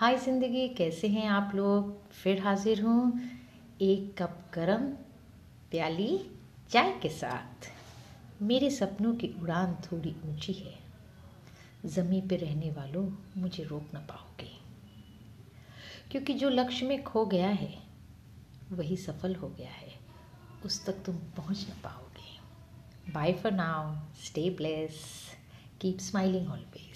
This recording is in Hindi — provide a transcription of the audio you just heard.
हाय ज़िंदगी, कैसे हैं आप लोग। फिर हाजिर हूँ एक कप गरम प्याली चाय के साथ। मेरे सपनों की उड़ान थोड़ी ऊंची है, ज़मीं पे रहने वालों मुझे रोक ना पाओगे, क्योंकि जो लक्ष्य में खो गया है वही सफल हो गया है, उस तक तुम पहुंच ना पाओगे। Bye for now, stay bless, keep smiling always.